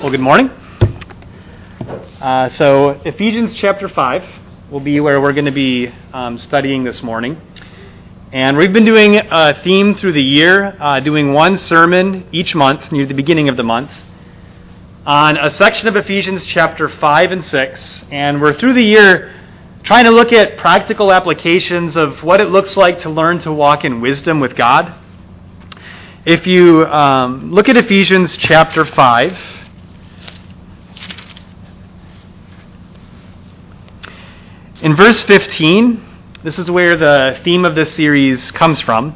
Well, good morning. So Ephesians chapter 5 will be where we're going to be studying this morning. And we've been doing a theme through the year, doing one sermon each month near the beginning of the month on a section of Ephesians chapter 5 and 6. And we're through the year trying to look at practical applications of what it looks like to learn to walk in wisdom with God. If you look at Ephesians chapter 5, in verse 15, this is where the theme of this series comes from.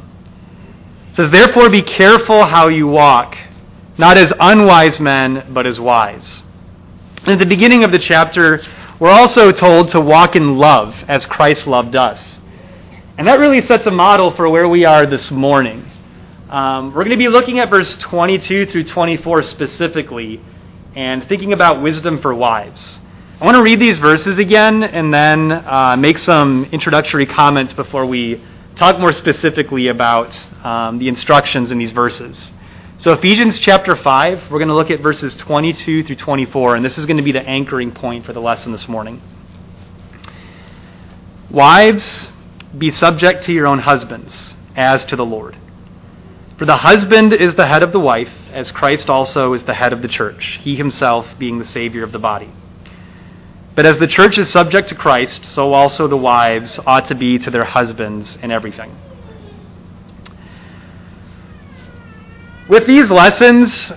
It says, "Therefore be careful how you walk, not as unwise men, but as wise." And at the beginning of the chapter, we're also told to walk in love as Christ loved us. And that really sets a model for where we are this morning. We're going to be looking at verse 22 through 24 specifically and thinking about wisdom for wives. I want to read these verses again and then make some introductory comments before we talk more specifically about the instructions in these verses. So Ephesians chapter 5, we're going to look at verses 22 through 24, and this is going to be the anchoring point for the lesson this morning. "Wives, be subject to your own husbands, as to the Lord. For the husband is the head of the wife, as Christ also is the head of the church, he himself being the Savior of the body. But as the church is subject to Christ, so also the wives ought to be to their husbands in everything." With these lessons,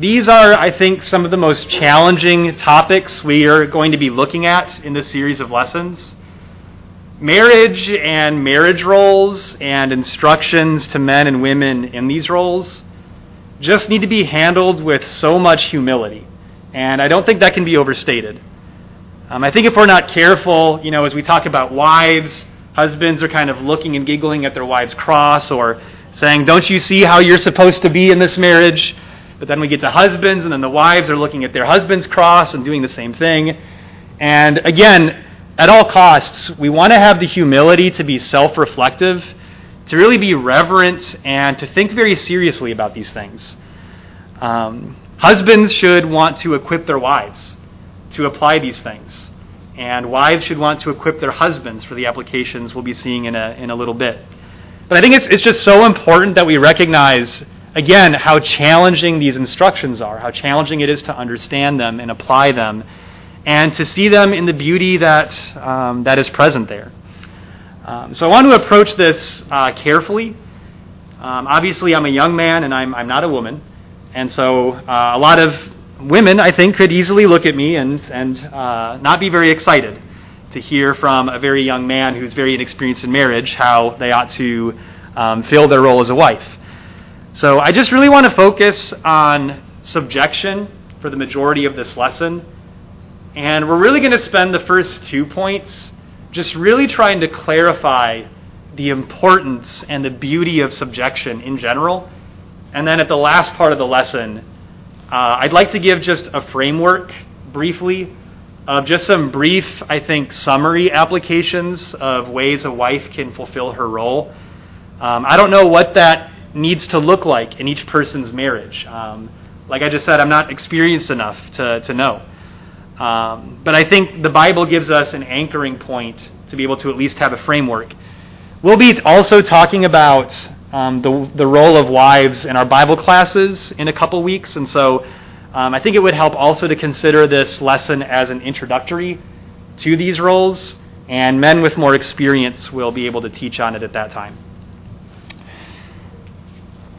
these are, I think, some of the most challenging topics we are going to be looking at in this series of lessons. Marriage and marriage roles and instructions to men and women in these roles just need to be handled with so much humility. And I don't think that can be overstated. I think if we're not careful, you know, as we talk about wives, husbands are kind of looking and giggling at their wives' cross or saying, "Don't you see how you're supposed to be in this marriage?" But then we get to husbands, and then the wives are looking at their husband's cross and doing the same thing. And again, at all costs, we want to have the humility to be self-reflective, to really be reverent, and to think very seriously about these things. Husbands should want to equip their wives to apply these things, and wives should want to equip their husbands for the applications we'll be seeing in a little bit. But I think it's just so important that we recognize, again, how challenging these instructions are, how challenging it is to understand them and apply them, and to see them in the beauty that is present there. So I want to approach this carefully. Obviously, I'm a young man, and I'm not a woman. And so a lot of women, I think, could easily look at me and not be very excited to hear from a very young man who's very inexperienced in marriage how they ought to fill their role as a wife. So I just really want to focus on subjection for the majority of this lesson. And we're really going to spend the first 2 points just really trying to clarify the importance and the beauty of subjection in general. And then at the last part of the lesson, I'd like to give just a framework briefly of just some brief, I think, summary applications of ways a wife can fulfill her role. I don't know what that needs to look like in each person's marriage. Like I just said, I'm not experienced enough to know. But I think the Bible gives us an anchoring point to be able to at least have a framework. We'll be also talking about the role of wives in our Bible classes in a couple weeks. And so I think it would help also to consider this lesson as an introductory to these roles, and men with more experience will be able to teach on it at that time.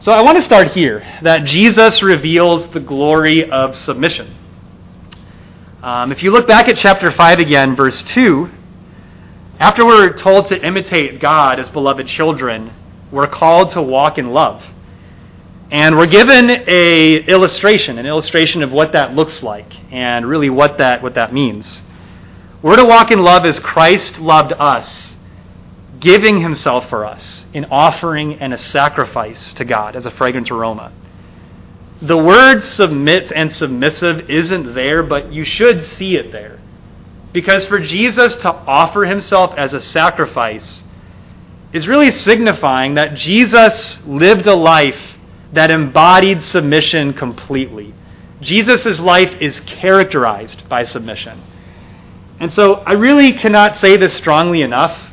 So I want to start here, that Jesus reveals the glory of submission. If you look back at chapter 5 again, verse 2, after we're told to imitate God as beloved children, we're called to walk in love. And we're given an illustration of what that looks like and really what that means. We're to walk in love as Christ loved us, giving himself for us, an offering and a sacrifice to God as a fragrant aroma. The word submit and submissive isn't there, but you should see it there. Because for Jesus to offer himself as a sacrifice is really signifying that Jesus lived a life that embodied submission completely. Jesus' life is characterized by submission. And so I really cannot say this strongly enough,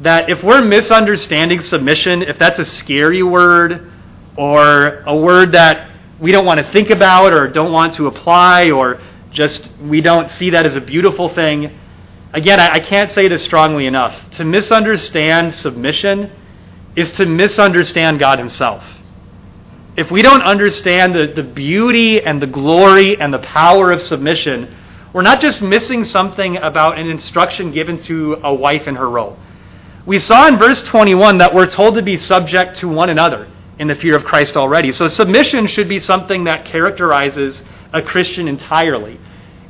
that if we're misunderstanding submission, if that's a scary word or a word that we don't want to think about or don't want to apply, or just we don't see that as a beautiful thing, again, I can't say this strongly enough. To misunderstand submission is to misunderstand God himself. If we don't understand the beauty and the glory and the power of submission, we're not just missing something about an instruction given to a wife in her role. We saw in verse 21 that we're told to be subject to one another in the fear of Christ already. So submission should be something that characterizes a Christian entirely.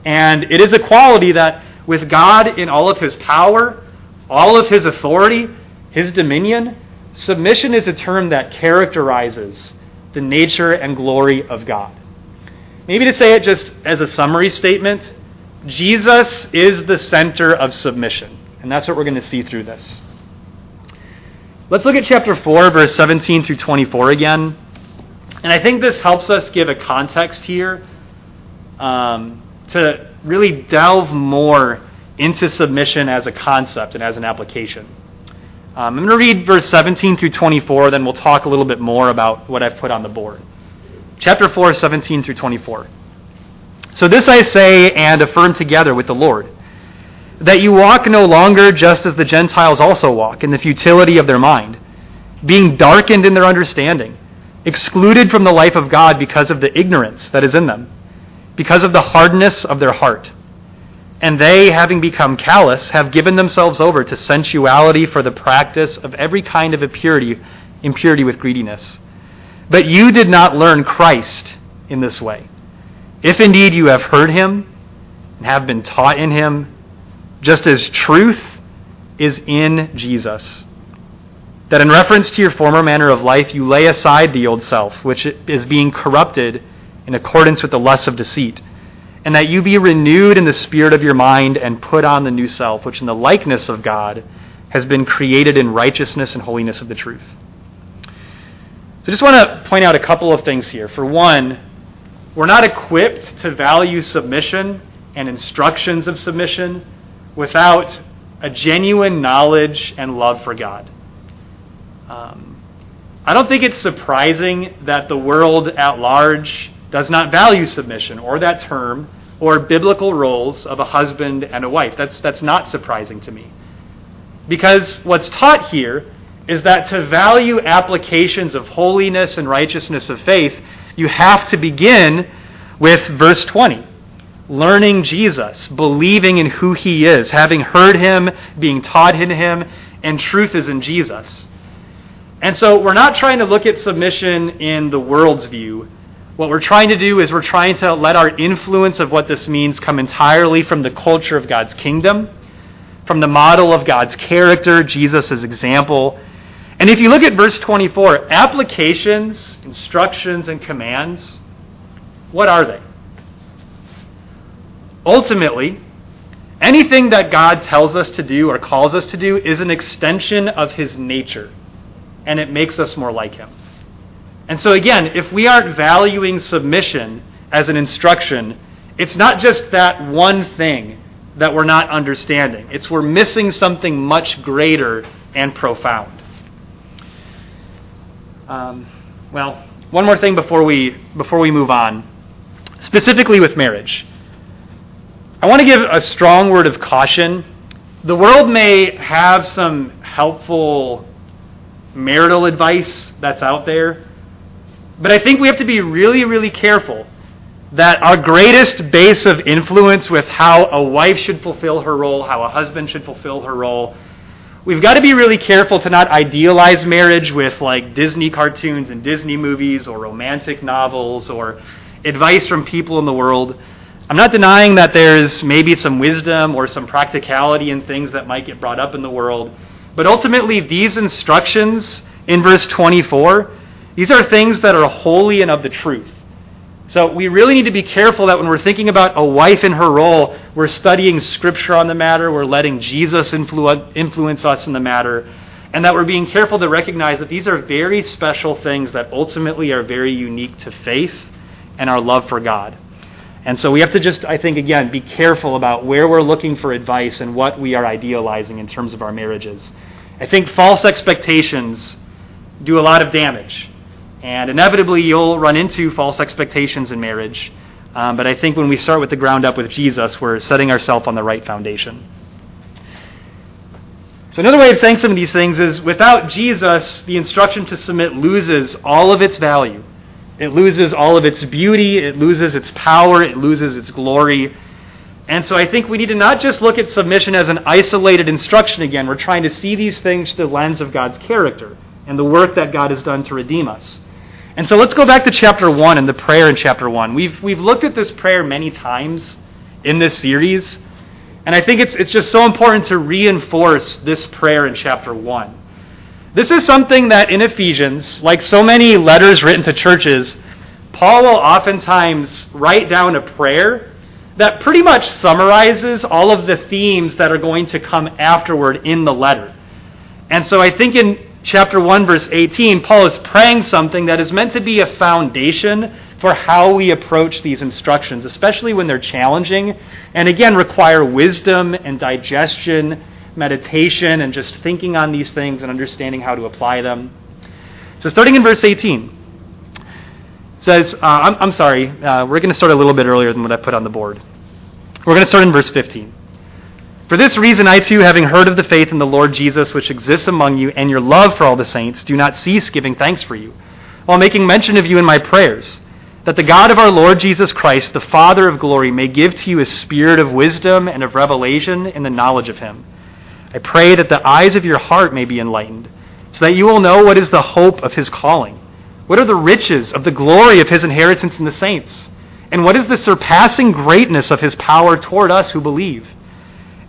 And it is a quality that with God in all of his power, all of his authority, his dominion, submission is a term that characterizes the nature and glory of God. Maybe to say it just as a summary statement, Jesus is the center of submission. And that's what we're going to see through this. Let's look at chapter 4, verse 17 through 24 again. And I think this helps us give a context here to really delve more into submission as a concept and as an application. I'm going to read verse 17 through 24, then we'll talk a little bit more about what I've put on the board. Chapter 4, 17 through 24. So this I say and affirm together with the Lord, that you walk no longer just as the Gentiles also walk, in the futility of their mind, being darkened in their understanding, excluded from the life of God because of the ignorance that is in them, because of the hardness of their heart. And they, having become callous, have given themselves over to sensuality for the practice of every kind of impurity with greediness. But you did not learn Christ in this way. If indeed you have heard him and have been taught in him, just as truth is in Jesus, that in reference to your former manner of life, you lay aside the old self, which is being corrupted in accordance with the lusts of deceit, and that you be renewed in the spirit of your mind and put on the new self, which in the likeness of God has been created in righteousness and holiness of the truth. So I just want to point out a couple of things here. For one, we're not equipped to value submission and instructions of submission without a genuine knowledge and love for God. I don't think it's surprising that the world at large does not value submission or that term or biblical roles of a husband and a wife. That's not surprising to me. Because what's taught here is that to value applications of holiness and righteousness of faith, you have to begin with verse 20. Learning Jesus, believing in who he is, having heard him, being taught in him, and truth is in Jesus. And so we're not trying to look at submission in the world's view. What we're trying to do is we're trying to let our influence of what this means come entirely from the culture of God's kingdom, from the model of God's character, Jesus' example. And if you look at verse 24, applications, instructions, and commands, what are they? Ultimately, anything that God tells us to do or calls us to do is an extension of his nature, and it makes us more like him. And so again, if we aren't valuing submission as an instruction, it's not just that one thing that we're not understanding. It's we're missing something much greater and profound. One more thing before we move on, specifically with marriage. I want to give a strong word of caution. The world may have some helpful marital advice that's out there, but I think we have to be really, really careful that our greatest base of influence with how a wife should fulfill her role, how a husband should fulfill her role, we've got to be really careful to not idealize marriage with like Disney cartoons and Disney movies or romantic novels or advice from people in the world. I'm not denying that there's maybe some wisdom or some practicality in things that might get brought up in the world, but ultimately these instructions in verse 24, these are things that are holy and of the truth. So we really need to be careful that when we're thinking about a wife in her role, we're studying Scripture on the matter, we're letting Jesus influence us in the matter, and that we're being careful to recognize that these are very special things that ultimately are very unique to faith and our love for God. And so we have to just, I think, again, be careful about where we're looking for advice and what we are idealizing in terms of our marriages. I think false expectations do a lot of damage. And inevitably, you'll run into false expectations in marriage. But I think when we start with the ground up with Jesus, we're setting ourselves on the right foundation. So another way of saying some of these things is, without Jesus, the instruction to submit loses all of its value. It loses all of its beauty, it loses its power, it loses its glory. And so I think we need to not just look at submission as an isolated instruction again. We're trying to see these things through the lens of God's character and the work that God has done to redeem us. And so let's go back to chapter 1 and the prayer in chapter 1. We've looked at this prayer many times in this series. And I think it's just so important to reinforce this prayer in chapter 1. This is something that in Ephesians, like so many letters written to churches, Paul will oftentimes write down a prayer that pretty much summarizes all of the themes that are going to come afterward in the letter. And so I think in chapter 1, verse 18, Paul is praying something that is meant to be a foundation for how we approach these instructions, especially when they're challenging and, again, require wisdom and digestion, meditation, and just thinking on these things and understanding how to apply them. So starting in verse 18, it says, we're going to start a little bit earlier than what I put on the board. We're going to start in verse 15. For this reason, I too, having heard of the faith in the Lord Jesus, which exists among you, and your love for all the saints, do not cease giving thanks for you, while making mention of you in my prayers, that the God of our Lord Jesus Christ, the Father of glory, may give to you a spirit of wisdom and of revelation in the knowledge of him. I pray that the eyes of your heart may be enlightened, so that you will know what is the hope of his calling, what are the riches of the glory of his inheritance in the saints, and what is the surpassing greatness of his power toward us who believe.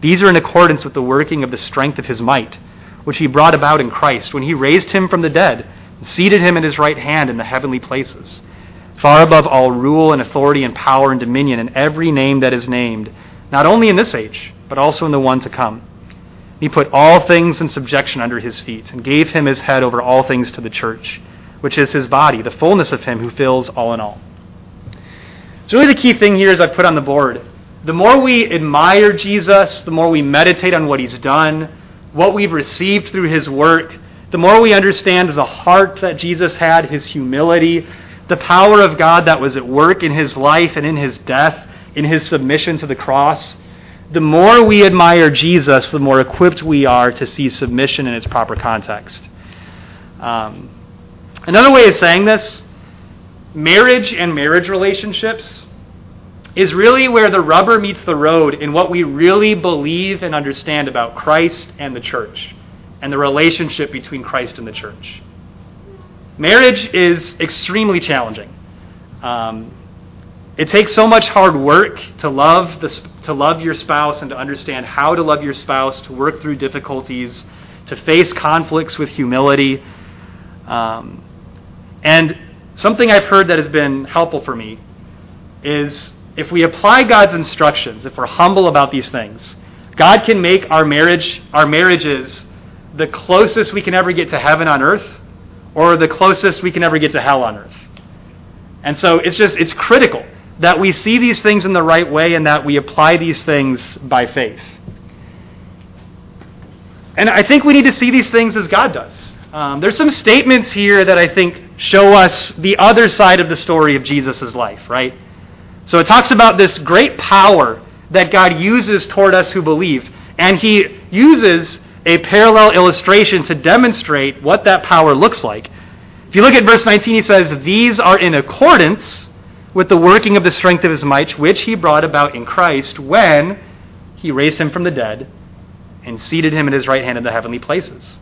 These are in accordance with the working of the strength of his might, which he brought about in Christ, when he raised him from the dead and seated him at his right hand in the heavenly places, far above all rule and authority and power and dominion and every name that is named, not only in this age, but also in the one to come. He put all things in subjection under his feet and gave him his head over all things to the church, which is his body, the fullness of him who fills all in all. So really the key thing here is I put on the board. The more we admire Jesus, the more we meditate on what he's done, what we've received through his work, the more we understand the heart that Jesus had, his humility, the power of God that was at work in his life and in his death, in his submission to the cross. The more we admire Jesus, the more equipped we are to see submission in its proper context. Another way of saying this, marriage and marriage relationships is really where the rubber meets the road in what we really believe and understand about Christ and the church, and the relationship between Christ and the church. Marriage is extremely challenging. It takes so much hard work to love your spouse and to understand how to love your spouse, to work through difficulties, to face conflicts with humility. And something I've heard that has been helpful for me is if we apply God's instructions, if we're humble about these things, God can make our marriages the closest we can ever get to heaven on earth or the closest we can ever get to hell on earth. And so it's critical that we see these things in the right way and that we apply these things by faith. And I think we need to see these things as God does. There's some statements here that I think show us the other side of the story of Jesus' life, right? So it talks about this great power that God uses toward us who believe. And he uses a parallel illustration to demonstrate what that power looks like. If you look at verse 19, he says, these are in accordance with the working of the strength of his might, which he brought about in Christ when he raised him from the dead and seated him at his right hand in the heavenly places.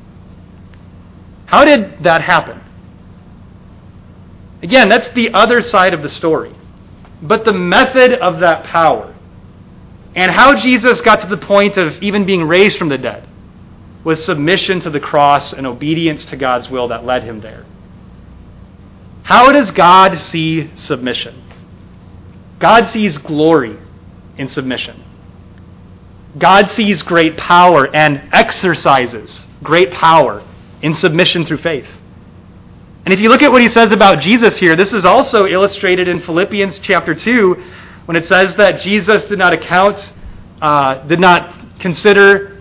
How did that happen? Again, that's the other side of the story. But the method of that power and how Jesus got to the point of even being raised from the dead was submission to the cross and obedience to God's will that led him there. How does God see submission? God sees glory in submission. God sees great power and exercises great power in submission through faith. And if you look at what he says about Jesus here, this is also illustrated in Philippians chapter 2, when it says that Jesus did not consider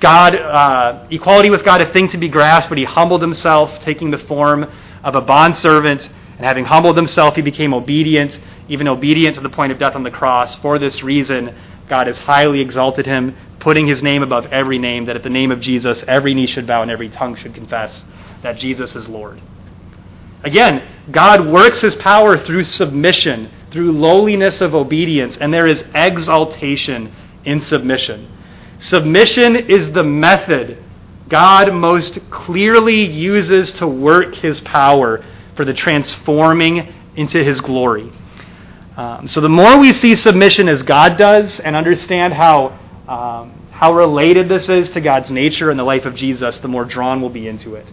God equality with God a thing to be grasped, but he humbled himself, taking the form of a bondservant. And having humbled himself, he became obedient, even obedient to the point of death on the cross. For this reason, God has highly exalted him, putting his name above every name, that at the name of Jesus, every knee should bow and every tongue should confess that Jesus is Lord. Again, God works his power through submission, through lowliness of obedience, and there is exaltation in submission. Submission is the method God most clearly uses to work his power for the transforming into his glory. So the more we see submission as God does and understand how related this is to God's nature and the life of Jesus, the more drawn we'll be into it.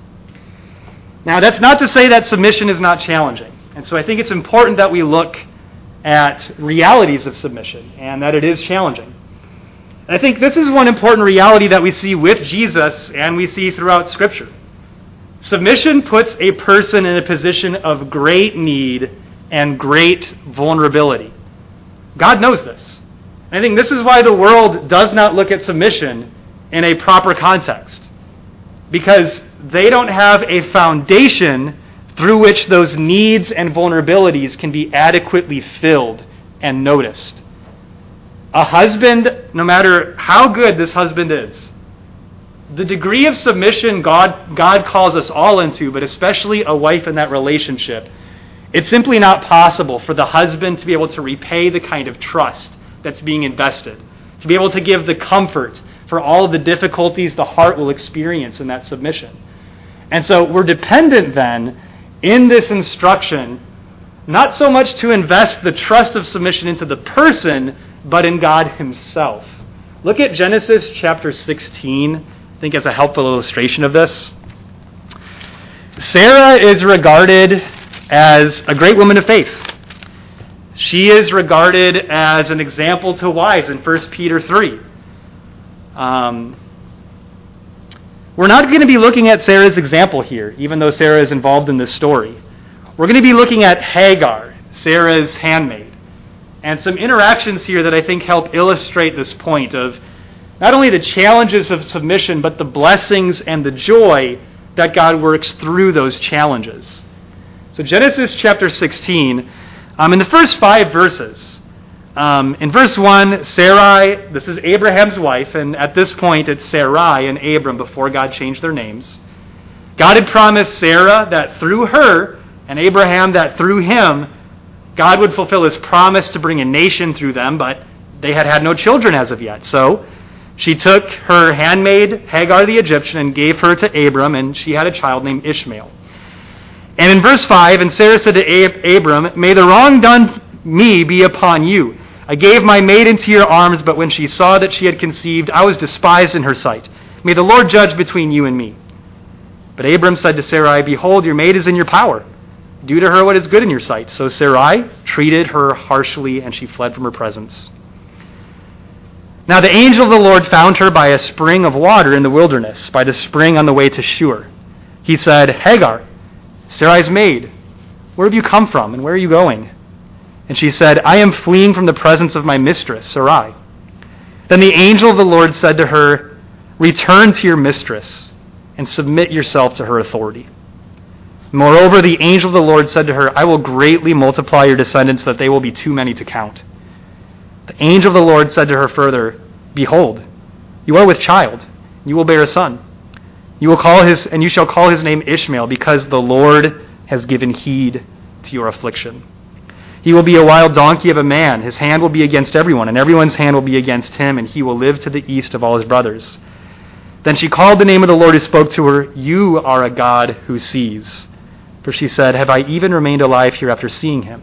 Now, that's not to say that submission is not challenging. And so I think it's important that we look at realities of submission and that it is challenging. And I think this is one important reality that we see with Jesus and we see throughout Scripture. Submission puts a person in a position of great need and great vulnerability. God knows this. And I think this is why the world does not look at submission in a proper context, because they don't have a foundation through which those needs and vulnerabilities can be adequately filled and noticed. A husband, no matter how good this husband is, the degree of submission God calls us all into, but especially a wife in that relationship, it's simply not possible for the husband to be able to repay the kind of trust that's being invested, to be able to give the comfort for all of the difficulties the heart will experience in that submission. And so we're dependent then in this instruction, not so much to invest the trust of submission into the person, but in God himself. Look at Genesis chapter 16, I think, as a helpful illustration of this. Sarah is regarded as a great woman of faith. She is regarded as an example to wives in 1 Peter 3. We're not going to be looking at Sarah's example here, even though Sarah is involved in this story. We're going to be looking at Hagar, Sarah's handmaid, and some interactions here that I think help illustrate this point of not only the challenges of submission, but the blessings and the joy that God works through those challenges. So Genesis chapter 16, in the first 5 verses, in verse 1, Sarai, this is Abraham's wife, and at this point it's Sarai and Abram before God changed their names. God had promised Sarah that through her, and Abraham that through him, God would fulfill his promise to bring a nation through them, but they had no children as of yet. So she took her handmaid Hagar the Egyptian and gave her to Abram, and she had a child named Ishmael. And in verse 5, and Sarah said to Abram, "May the wrong done me be upon you. I gave my maid into your arms, but when she saw that she had conceived, I was despised in her sight. May the Lord judge between you and me." But Abram said to Sarai, "Behold, your maid is in your power. Do to her what is good in your sight." So Sarai treated her harshly, and she fled from her presence. Now the angel of the Lord found her by a spring of water in the wilderness, by the spring on the way to Shur. He said, "Hagar, Sarai's maid, where have you come from, and where are you going?" And she said, "I am fleeing from the presence of my mistress, Sarai." Then the angel of the Lord said to her, "Return to your mistress and submit yourself to her authority." Moreover, the angel of the Lord said to her, "I will greatly multiply your descendants, that they will be too many to count." The angel of the Lord said to her further, "Behold, you are with child. You will bear a son. You shall call his name Ishmael, because the Lord has given heed to your affliction. He will be a wild donkey of a man. His hand will be against everyone, and everyone's hand will be against him, and he will live to the east of all his brothers." Then she called the name of the Lord who spoke to her, "You are a God who sees." For she said, "Have I even remained alive here after seeing him?"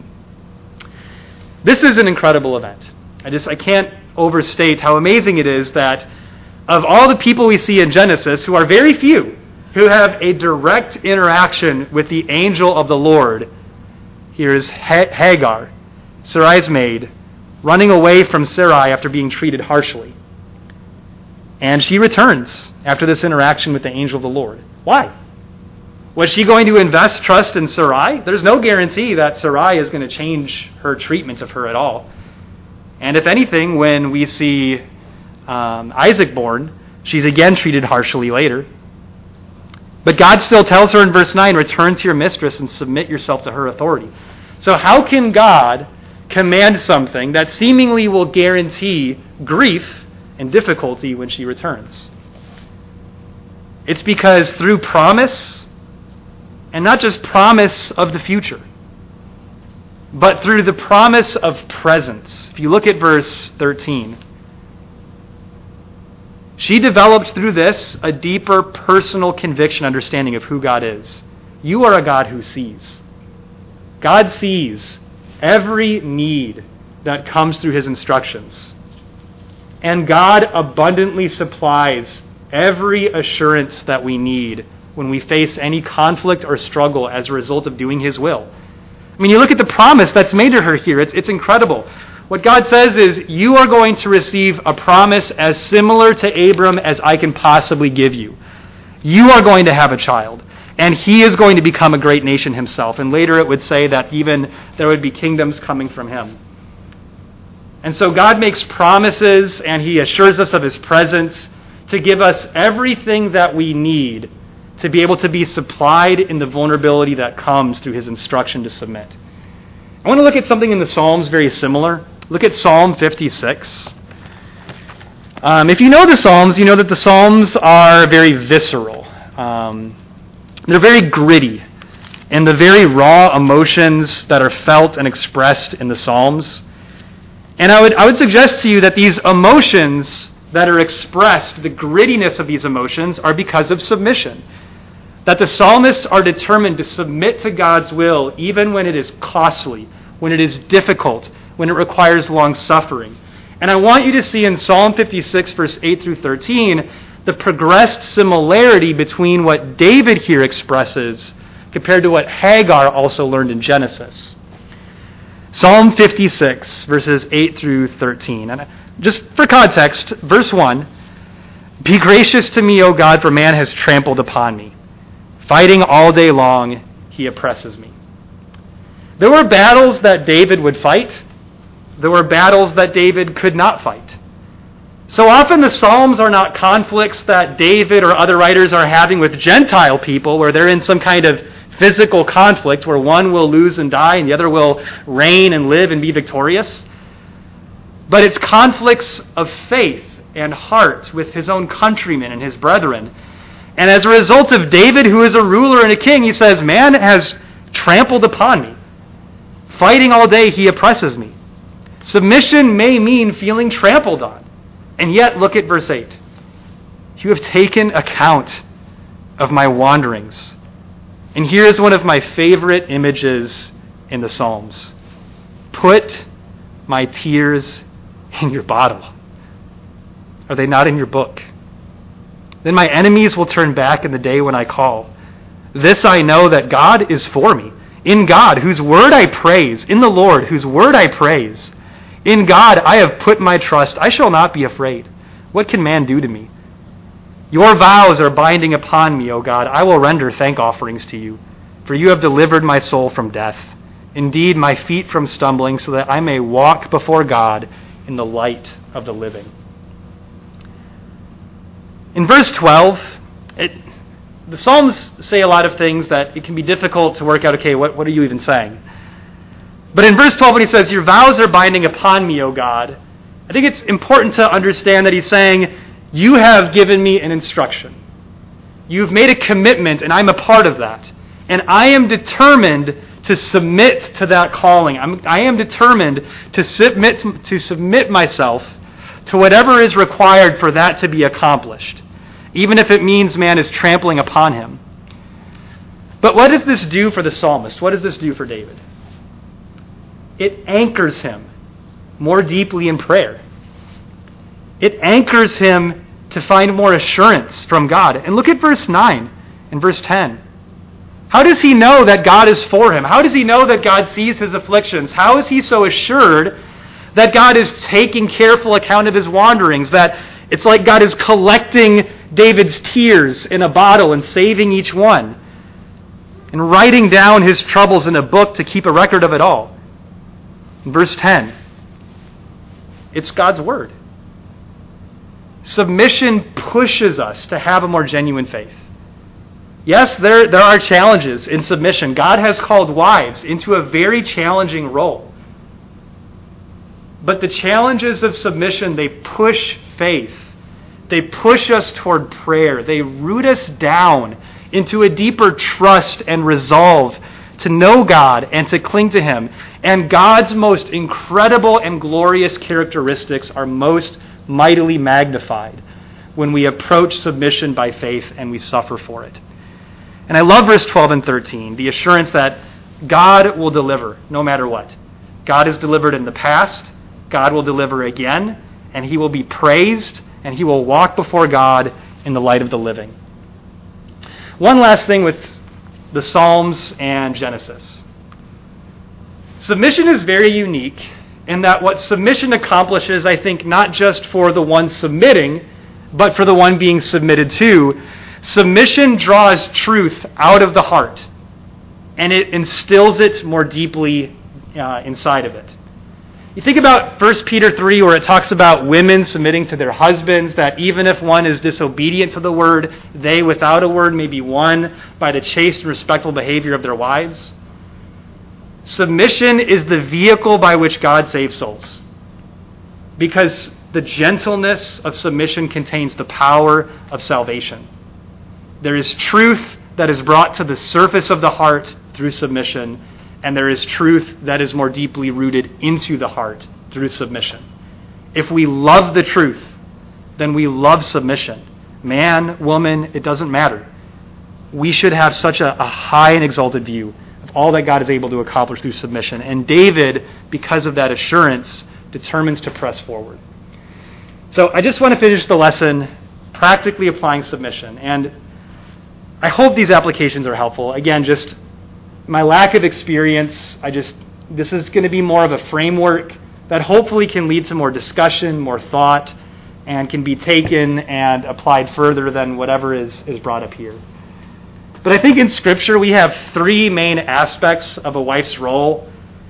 This is an incredible event. I can't overstate how amazing it is that of all the people we see in Genesis, who are very few, who have a direct interaction with the angel of the Lord, here is Hagar, Sarai's maid, running away from Sarai after being treated harshly. And she returns after this interaction with the angel of the Lord. Why? Was she going to invest trust in Sarai? There's no guarantee that Sarai is going to change her treatment of her at all. And if anything, when we see Isaac born, she's again treated harshly later. But God still tells her in verse 9, return to your mistress and submit yourself to her authority. So how can God command something that seemingly will guarantee grief and difficulty when she returns? It's because through promise, and not just promise of the future, but through the promise of presence. If you look at verse 13, she developed through this a deeper personal conviction, understanding of who God is. You are a God who sees. God sees every need that comes through his instructions. And God abundantly supplies every assurance that we need when we face any conflict or struggle as a result of doing his will. I mean, you look at the promise that's made to her here. It's incredible. What God says is, you are going to receive a promise as similar to Abram as I can possibly give you. You are going to have a child, and he is going to become a great nation himself. And later it would say that even there would be kingdoms coming from him. And so God makes promises, and he assures us of his presence to give us everything that we need to be able to be supplied in the vulnerability that comes through his instruction to submit. I want to look at something in the Psalms very similar. Look at Psalm 56. If you know the Psalms, you know that the Psalms are very visceral. They're very gritty. And the very raw emotions that are felt and expressed in the Psalms. And I would suggest to you that these emotions that are expressed, the grittiness of these emotions, are because of submission. That the psalmists are determined to submit to God's will even when it is costly, when it is difficult, when it requires long suffering. And I want you to see in Psalm 56, verse 8 through 13, the progressed similarity between what David here expresses compared to what Hagar also learned in Genesis. Psalm 56, verses 8 through 13. And just for context, verse 1, be gracious to me, O God, for man has trampled upon me. Fighting all day long, he oppresses me. There were battles that David would fight. There were battles that David could not fight. So often the Psalms are not conflicts that David or other writers are having with Gentile people where they're in some kind of physical conflict where one will lose and die and the other will reign and live and be victorious. But it's conflicts of faith and heart with his own countrymen and his brethren. And as a result of David, who is a ruler and a king, he says, man has trampled upon me. Fighting all day, he oppresses me. Submission may mean feeling trampled on. And yet, look at verse 8. You have taken account of my wanderings. And here is one of my favorite images in the Psalms. Put my tears in your bottle. Are they not in your book? Then my enemies will turn back in the day when I call. This I know, that God is for me. In God, whose word I praise. In the Lord, whose word I praise. In God I have put my trust. I shall not be afraid. What can man do to me? Your vows are binding upon me, O God. I will render thank offerings to you, for you have delivered my soul from death. Indeed, my feet from stumbling, so that I may walk before God in the light of the living. In verse 12, the Psalms say a lot of things that it can be difficult to work out, okay, what are you even saying? But in verse 12, when he says, your vows are binding upon me, O God, I think it's important to understand that he's saying, you have given me an instruction. You've made a commitment, and I'm a part of that. And I am determined to submit to that calling. I am determined to submit myself to whatever is required for that to be accomplished, even if it means man is trampling upon him. But what does this do for the psalmist? What does this do for David? It anchors him more deeply in prayer. It anchors him to find more assurance from God. And look at verse 9 and verse 10. How does he know that God is for him? How does he know that God sees his afflictions? How is he so assured that God is taking careful account of his wanderings, that it's like God is collecting David's tears in a bottle and saving each one? and writing down his troubles in a book to keep a record of it all. In verse 10, it's God's word. Submission pushes us to have a more genuine faith. Yes, there are challenges in submission. God has called wives into a very challenging role. But the challenges of submission, they push faith. They push us toward prayer. They root us down into a deeper trust and resolve to know God and to cling to Him. And God's most incredible and glorious characteristics are most mightily magnified when we approach submission by faith and we suffer for it. And I love verse 12 and 13, the assurance that God will deliver no matter what. God has delivered in the past, God will deliver again, and He will be praised, and He will walk before God in the light of the living. One last thing with the Psalms and Genesis. Submission is very unique in that what submission accomplishes, I think, not just for the one submitting, but for the one being submitted to. Submission draws truth out of the heart, and it instills it more deeply inside of it. You think about 1 Peter 3, where it talks about women submitting to their husbands, that even if one is disobedient to the word, they without a word may be won by the chaste and respectful behavior of their wives. Submission is the vehicle by which God saves souls, because the gentleness of submission contains the power of salvation. There is truth that is brought to the surface of the heart through submission, and there is truth that is more deeply rooted into the heart through submission. If we love the truth, then we love submission. Man, woman, it doesn't matter. We should have such a high and exalted view of all that God is able to accomplish through submission. And David, because of that assurance, determines to press forward. So I just want to finish the lesson practically applying submission. And I hope these applications are helpful. Again, just my lack of experience, this is going to be more of a framework that hopefully can lead to more discussion, more thought, and can be taken and applied further than whatever is brought up here. But I think in Scripture we have three main aspects of a wife's role,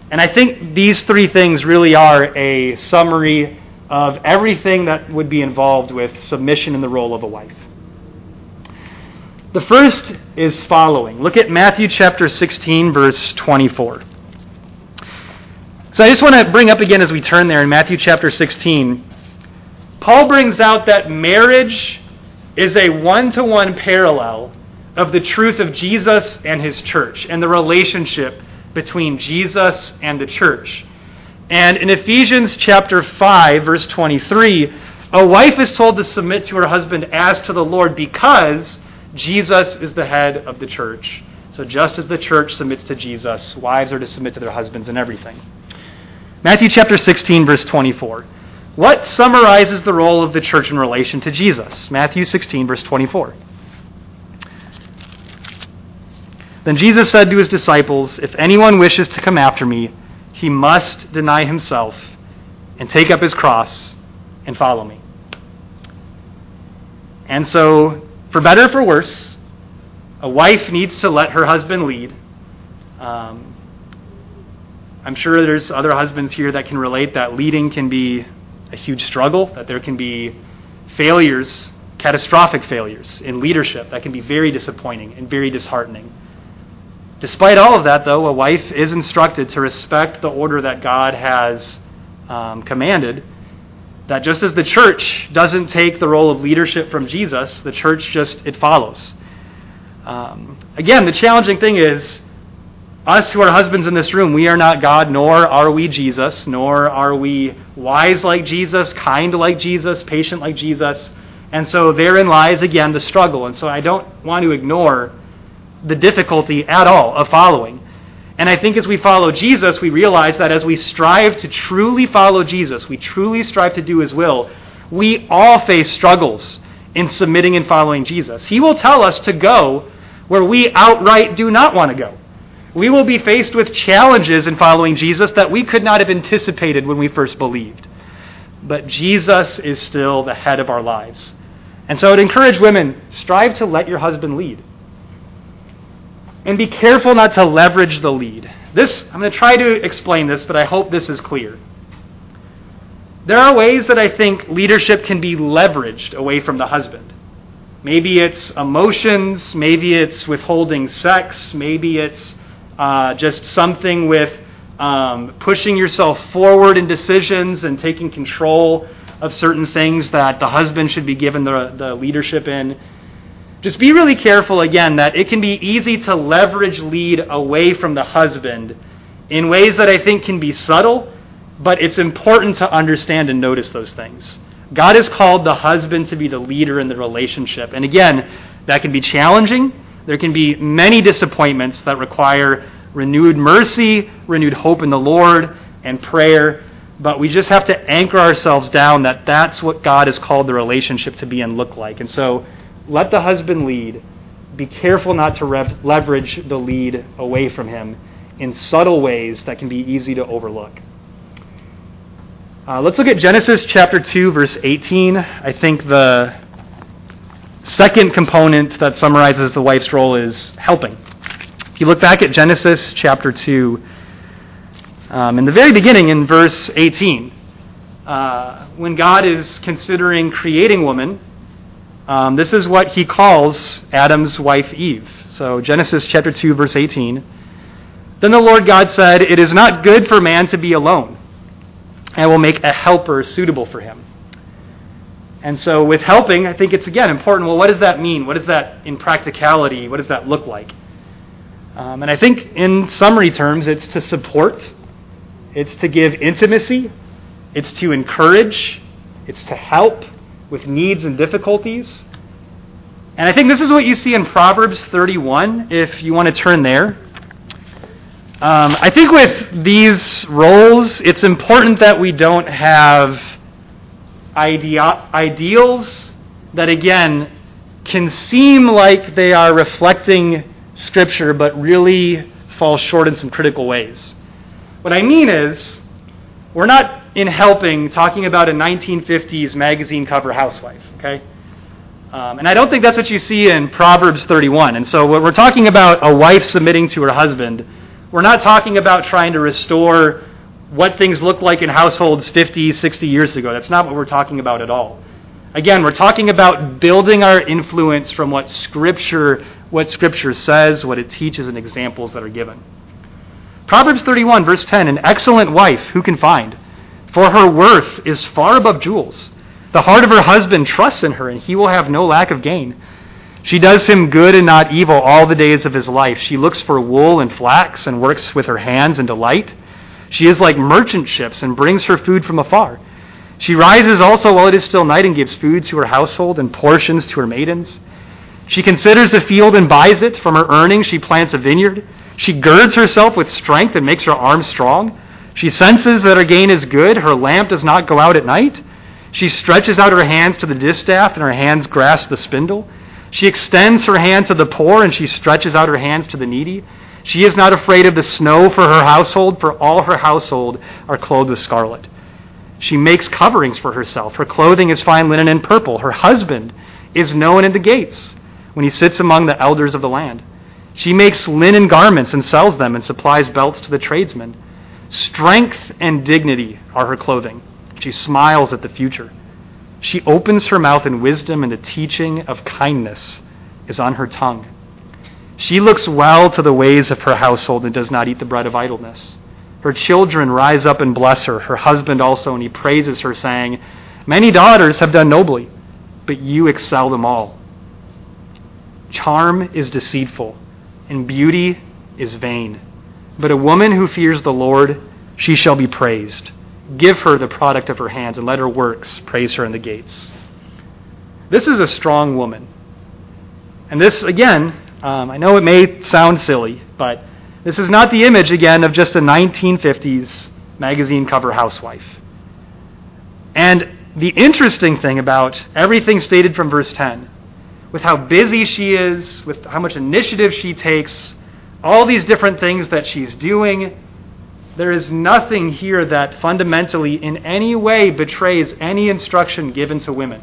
and I think these three things really are a summary of everything that would be involved with submission in the role of a wife. The first is following. Look at Matthew chapter 16, verse 24. So I just want to bring up again as we turn there in Matthew chapter 16. Paul brings out that marriage is a one-to-one parallel of the truth of Jesus and His church and the relationship between Jesus and the church. And in Ephesians chapter 5, verse 23, a wife is told to submit to her husband as to the Lord because Jesus is the head of the church. So just as the church submits to Jesus, wives are to submit to their husbands in everything. Matthew chapter 16, verse 24. What summarizes the role of the church in relation to Jesus? Matthew 16, verse 24. Then Jesus said to His disciples, "If anyone wishes to come after me, he must deny himself and take up his cross and follow me." And so, for better or for worse, a wife needs to let her husband lead. I'm sure there's other husbands here that can relate that leading can be a huge struggle, that there can be failures, catastrophic failures in leadership that can be very disappointing and very disheartening. Despite all of that, though, a wife is instructed to respect the order that God has commanded. That just as the church doesn't take the role of leadership from Jesus, the church it follows. Again, the challenging thing is, us who are husbands in this room, we are not God, nor are we Jesus, nor are we wise like Jesus, kind like Jesus, patient like Jesus. And so therein lies, again, the struggle. And so I don't want to ignore the difficulty at all of following. And I think as we follow Jesus, we realize that as we strive to truly follow Jesus, we truly strive to do His will, we all face struggles in submitting and following Jesus. He will tell us to go where we outright do not want to go. We will be faced with challenges in following Jesus that we could not have anticipated when we first believed. But Jesus is still the head of our lives. And so I'd encourage women, strive to let your husband lead. And be careful not to leverage the lead. This, I'm going to try to explain this, but I hope this is clear. There are ways that I think leadership can be leveraged away from the husband. Maybe it's emotions, maybe it's withholding sex, maybe it's just something with pushing yourself forward in decisions and taking control of certain things that the husband should be given the leadership in. Just be really careful, again, that it can be easy to leverage lead away from the husband in ways that I think can be subtle, but it's important to understand and notice those things. God has called the husband to be the leader in the relationship. And again, that can be challenging. There can be many disappointments that require renewed mercy, renewed hope in the Lord, and prayer. But we just have to anchor ourselves down that that's what God has called the relationship to be and look like. And so let the husband lead. Be careful not to leverage the lead away from him in subtle ways that can be easy to overlook. Let's look at Genesis chapter 2, verse 18. I think the second component that summarizes the wife's role is helping. If you look back at Genesis chapter 2, in the very beginning in verse 18, when God is considering creating woman, this is what he calls Adam's wife Eve. So Genesis chapter 2, verse 18. Then the Lord God said, "It is not good for man to be alone. I will make a helper suitable for him." And so with helping, I think it's, again, important. Well, what does that mean? What is that in practicality? What does that look like? And I think in summary terms, it's to support. It's to give intimacy. It's to encourage. It's to help with needs and difficulties. And I think this is what you see in Proverbs 31, if you want to turn there. I think with these roles, it's important that we don't have ideals that, again, can seem like they are reflecting Scripture, but really fall short in some critical ways. What I mean is, we're not in helping talking about a 1950s magazine cover housewife, okay? And I don't think that's what you see in Proverbs 31. And so when we're talking about a wife submitting to her husband, we're not talking about trying to restore what things looked like in households 50, 60 years ago. That's not what we're talking about at all. Again, we're talking about building our influence from what Scripture says, what it teaches, and examples that are given. Proverbs 31, verse 10, "An excellent wife who can find? For her worth is far above jewels. The heart of her husband trusts in her, and he will have no lack of gain. She does him good and not evil all the days of his life. She looks for wool and flax and works with her hands in delight. She is like merchant ships and brings her food from afar. She rises also while it is still night and gives food to her household and portions to her maidens. She considers a field and buys it. From her earnings she plants a vineyard. She girds herself with strength and makes her arms strong. She senses that her gain is good. Her lamp does not go out at night. She stretches out her hands to the distaff, and her hands grasp the spindle. She extends her hand to the poor, and she stretches out her hands to the needy. She is not afraid of the snow for her household, for all her household are clothed with scarlet. She makes coverings for herself. Her clothing is fine linen and purple. Her husband is known in the gates when he sits among the elders of the land. She makes linen garments and sells them and supplies belts to the tradesmen. Strength and dignity are her clothing. She smiles at the future. She opens her mouth in wisdom, and the teaching of kindness is on her tongue. She looks well to the ways of her household and does not eat the bread of idleness. Her children rise up and bless her, her husband also, and he praises her, saying, 'Many daughters have done nobly, but you excel them all.' Charm is deceitful, and beauty is vain. But a woman who fears the Lord, she shall be praised. Give her the product of her hands, and let her works praise her in the gates." This is a strong woman. And this, again, I know it may sound silly, but this is not the image, again, of just a 1950s magazine cover housewife. And the interesting thing about everything stated from verse 10, with how busy she is, with how much initiative she takes, all these different things that she's doing, there is nothing here that fundamentally in any way betrays any instruction given to women.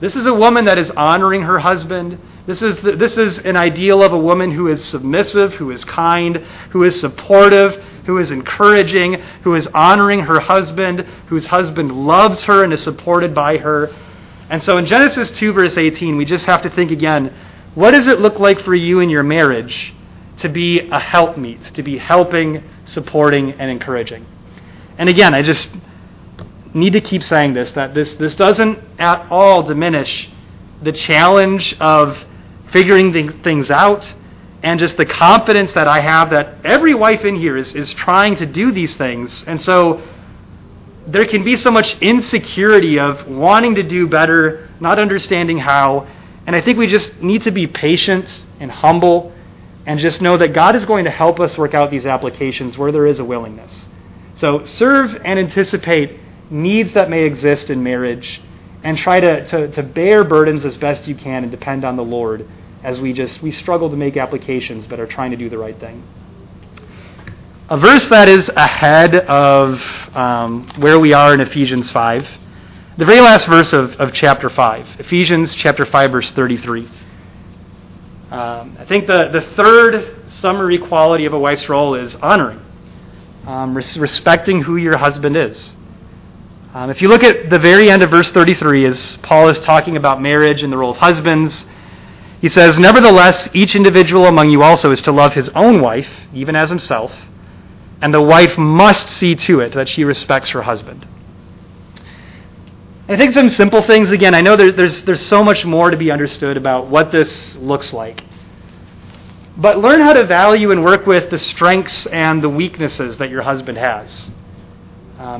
This is a woman that is honoring her husband. This is an ideal of a woman who is submissive, who is kind, who is supportive, who is encouraging, who is honoring her husband, whose husband loves her and is supported by her. And so in Genesis 2, verse 18, we just have to think again, what does it look like for you in your marriage to be a helpmeet, to be helping, supporting, and encouraging? And again, I just need to keep saying this, that this doesn't at all diminish the challenge of figuring things out and just the confidence that I have that every wife in here is trying to do these things. And so there can be so much insecurity of wanting to do better, not understanding how. And I think we just need to be patient and humble and just know that God is going to help us work out these applications where there is a willingness. So serve and anticipate needs that may exist in marriage and try to bear burdens as best you can and depend on the Lord as we struggle to make applications but are trying to do the right thing. A verse that is ahead of where we are in Ephesians 5, the very last verse of chapter 5, Ephesians chapter 5, verse 33. I think the third summary quality of a wife's role is honoring, respecting who your husband is. If you look at the very end of verse 33, as Paul is talking about marriage and the role of husbands, he says, "Nevertheless, each individual among you also is to love his own wife, even as himself, and the wife must see to it that she respects her husband." I think some simple things, again, I know there's so much more to be understood about what this looks like. But learn how to value and work with the strengths and the weaknesses that your husband has.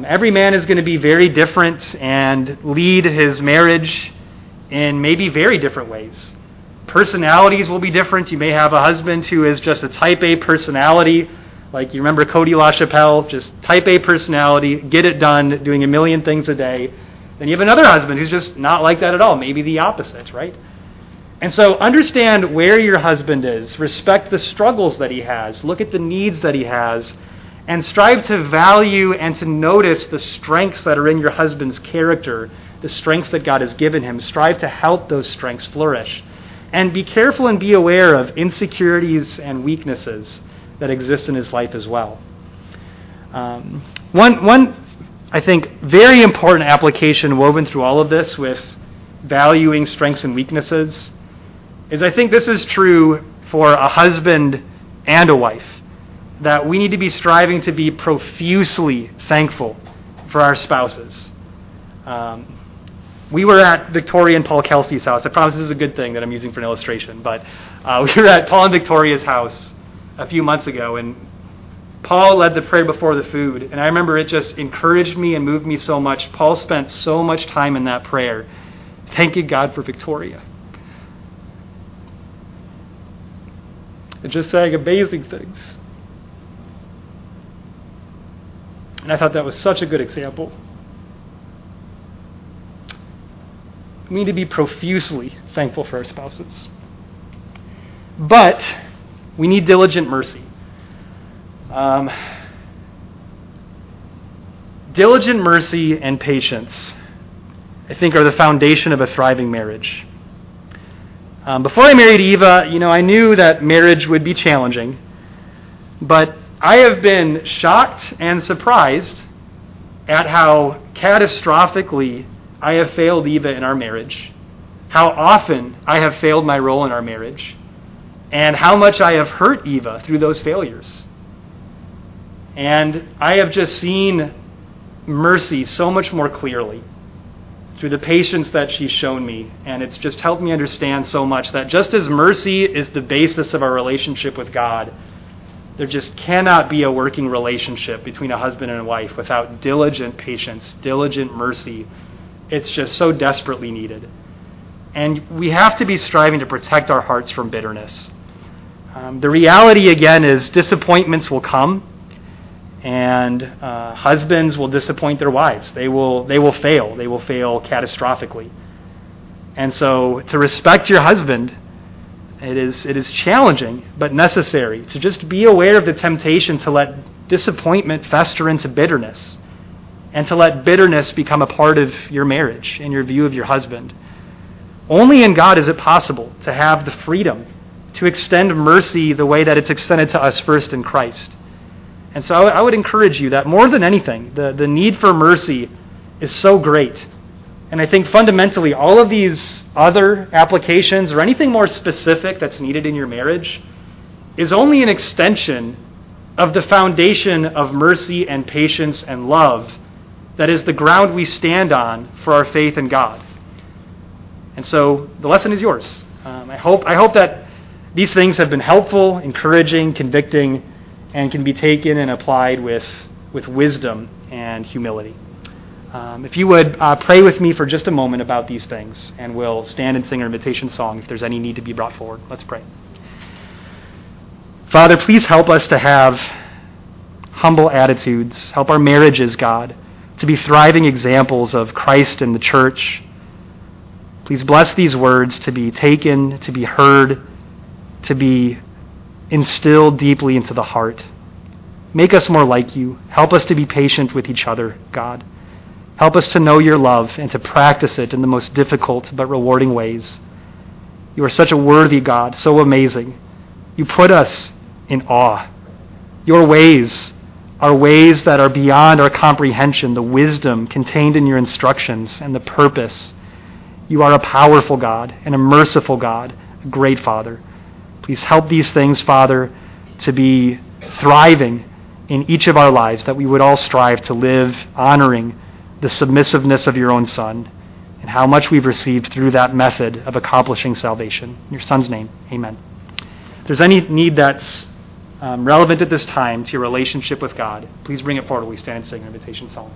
Every man is going to be very different and lead his marriage in maybe very different ways. Personalities will be different. You may have a husband who is just a type A personality, like you remember Cody LaChapelle, just type A personality, get it done, doing a million things a day. Then you have another husband who's just not like that at all, maybe the opposite, right? And so understand where your husband is, respect the struggles that he has, look at the needs that he has, and strive to value and to notice the strengths that are in your husband's character, the strengths that God has given him. Strive to help those strengths flourish. And be careful and be aware of insecurities and weaknesses that exist in his life as well. One I think, very important application woven through all of this with valuing strengths and weaknesses is I think this is true for a husband and a wife, that we need to be striving to be profusely thankful for our spouses. We were at Victoria and Paul Kelsey's house. I promise this is a good thing that I'm using for an illustration, but we were at Paul and Victoria's house a few months ago, and Paul led the prayer before the food, and I remember it just encouraged me and moved me so much. Paul spent so much time in that prayer, thanking God for Victoria. And just saying amazing things. And I thought that was such a good example. We need to be profusely thankful for our spouses. But we need diligent mercy. Diligent mercy and patience, I think, are the foundation of a thriving marriage. Before I married Eva, I knew that marriage would be challenging, but I have been shocked and surprised at how catastrophically I have failed Eva in our marriage, how often I have failed my role in our marriage, and how much I have hurt Eva through those failures. And I have just seen mercy so much more clearly through the patience that she's shown me. And it's just helped me understand so much that just as mercy is the basis of our relationship with God, there just cannot be a working relationship between a husband and a wife without diligent patience, diligent mercy. It's just so desperately needed. And we have to be striving to protect our hearts from bitterness. The reality, again, is disappointments will come. And husbands will disappoint their wives. They will fail. They will fail catastrophically. And so to respect your husband, it is challenging but necessary. So just be aware of the temptation to let disappointment fester into bitterness and to let bitterness become a part of your marriage and your view of your husband. Only in God is it possible to have the freedom to extend mercy the way that it's extended to us first in Christ. And so I would encourage you that more than anything, the need for mercy is so great. And I think fundamentally all of these other applications or anything more specific that's needed in your marriage is only an extension of the foundation of mercy and patience and love that is the ground we stand on for our faith in God. And so the lesson is yours. I hope that these things have been helpful, encouraging, convicting, and can be taken and applied with wisdom and humility. If you would pray with me for just a moment about these things, and we'll stand and sing our invitation song if there's any need to be brought forward. Let's pray. Father, please help us to have humble attitudes. Help our marriages, God, to be thriving examples of Christ and the church. Please bless these words to be taken, to be heard, to be instilled deeply into the heart. Make us more like you. Help us to be patient with each other, God. Help us to know your love and to practice it in the most difficult but rewarding ways. You are such a worthy God, so amazing. You put us in awe. Your ways are ways that are beyond our comprehension, the wisdom contained in your instructions and the purpose. You are a powerful God and a merciful God, a great Father. Please help these things, Father, to be thriving in each of our lives, that we would all strive to live honoring the submissiveness of your own Son and how much we've received through that method of accomplishing salvation. In your Son's name, amen. If there's any need that's relevant at this time to your relationship with God, please bring it forward. We stand and sing an invitation song.